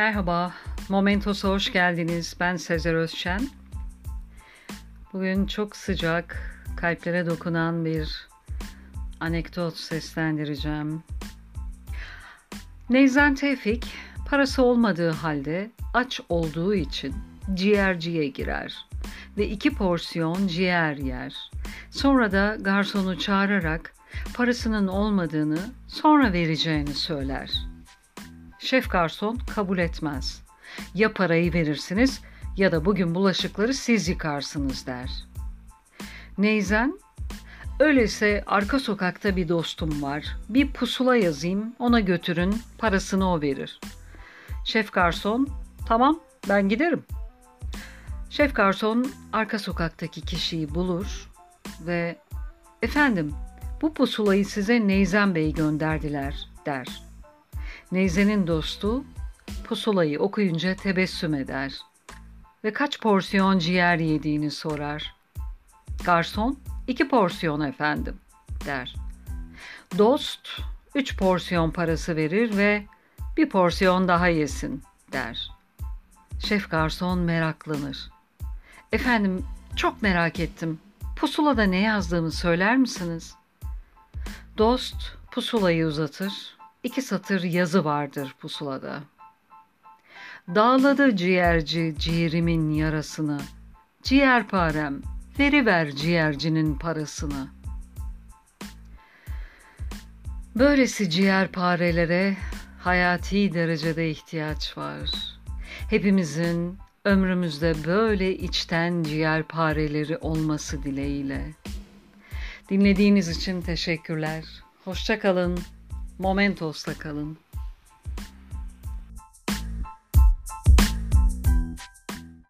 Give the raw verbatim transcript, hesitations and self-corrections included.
Merhaba, Momentos'a hoş geldiniz. Ben Sezer Özçen. Bugün çok sıcak, kalplere dokunan bir anekdot seslendireceğim. Neyzen Tevfik, parası olmadığı halde aç olduğu için ciğerciye girer ve iki porsiyon ciğer yer. Sonra da garsonu çağırarak parasının olmadığını, sonra vereceğini söyler. Şef garson kabul etmez. Ya parayı verirsiniz ya da bugün bulaşıkları siz yıkarsınız der. Neyzen, öyleyse arka sokakta bir dostum var. Bir pusula yazayım, ona götürün, parasını o verir. Şef garson, tamam ben giderim. Şef garson arka sokaktaki kişiyi bulur ve efendim bu pusulayı size Neyzen Bey gönderdiler der. Neyzen'in dostu pusulayı okuyunca tebessüm eder ve kaç porsiyon ciğer yediğini sorar. Garson, iki porsiyon efendim der. Dost, üç porsiyon parası verir ve bir porsiyon daha yesin der. Şef garson meraklanır. Efendim, çok merak ettim. Pusulada ne yazdığını söyler misiniz? Dost pusulayı uzatır. İki satır yazı vardır pusulada. Dağladı ciğerci ciğerimin yarasını, ciğerparem veriver ciğercinin parasını. Böylesi ciğerparelere hayati derecede ihtiyaç var. Hepimizin ömrümüzde böyle içten ciğerpareleri olması dileğiyle. Dinlediğiniz için teşekkürler. Hoşça kalın. Momentos'la kalın.